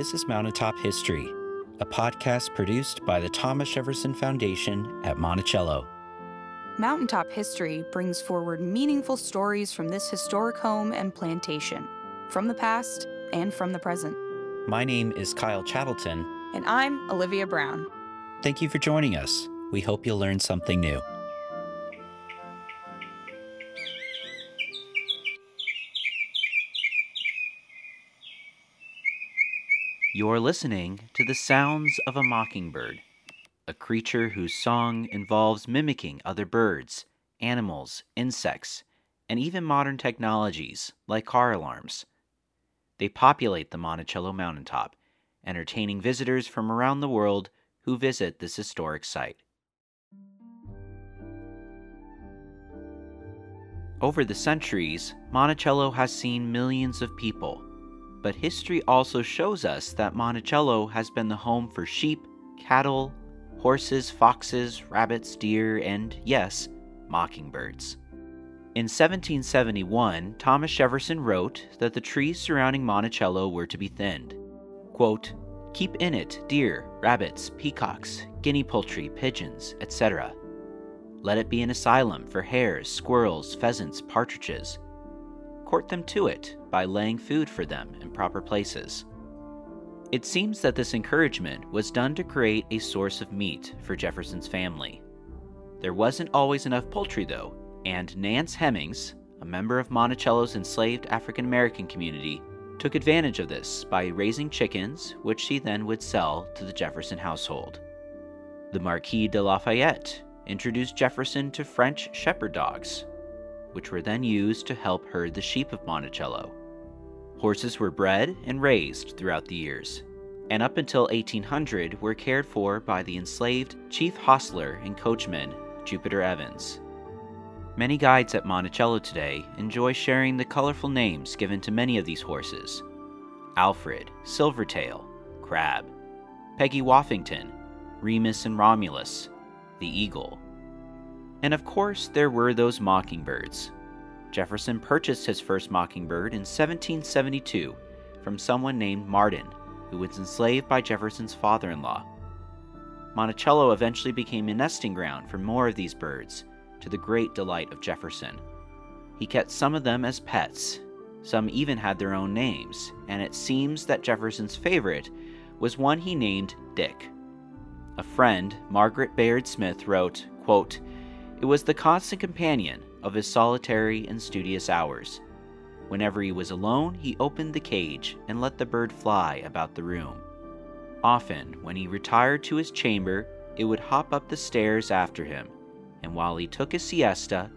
This is Mountaintop History, a podcast produced by the Thomas Jefferson Foundation at Monticello. Mountaintop History brings forward meaningful stories from this historic home and plantation, from the past and from the present. My name is Kyle Chattleton. And I'm Olivia Brown. Thank you for joining us. We hope you'll learn something new. You're listening to the sounds of a mockingbird, a creature whose song involves mimicking other birds, animals, insects, and even modern technologies like car alarms. They populate the Monticello mountaintop, entertaining visitors from around the world who visit this historic site. Over the centuries, Monticello has seen millions of people. But history also shows us that Monticello has been the home for sheep, cattle, horses, foxes, rabbits, deer, and, yes, mockingbirds. In 1771, Thomas Jefferson wrote that the trees surrounding Monticello were to be thinned. Quote, "Keep in it deer, rabbits, peacocks, guinea poultry, pigeons, etc. Let it be an asylum for hares, squirrels, pheasants, partridges. Court them to it by laying food for them in proper places." It seems that this encouragement was done to create a source of meat for Jefferson's family. There wasn't always enough poultry, though, and Nance Hemmings, a member of Monticello's enslaved African-American community, took advantage of this by raising chickens, which she then would sell to the Jefferson household. The Marquis de Lafayette introduced Jefferson to French shepherd dogs, which were then used to help herd the sheep of Monticello. Horses were bred and raised throughout the years, and up until 1800 were cared for by the enslaved chief hostler and coachman, Jupiter Evans. Many guides at Monticello today enjoy sharing the colorful names given to many of these horses: Alfred, Silvertail, Crab, Peggy Woffington, Remus and Romulus, the Eagle. And of course, there were those mockingbirds. Jefferson purchased his first mockingbird in 1772 from someone named Martin, who was enslaved by Jefferson's father-in-law. Monticello eventually became a nesting ground for more of these birds, to the great delight of Jefferson. He kept some of them as pets. Some even had their own names, and it seems that Jefferson's favorite was one he named Dick. A friend, Margaret Bayard Smith, wrote, quote, "It was the constant companion of his solitary and studious hours. Whenever he was alone, he opened the cage and let the bird fly about the room. Often, when he retired to his chamber, it would hop up the stairs after him, and while he took his siesta,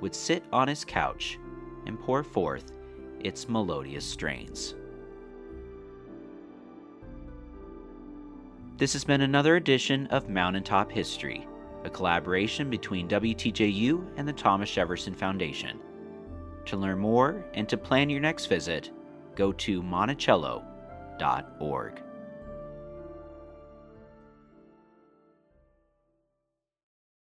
would sit on his couch and pour forth its melodious strains." This has been another edition of Mountaintop History, a collaboration between WTJU and the Thomas Jefferson Foundation. To learn more and to plan your next visit, go to Monticello.org.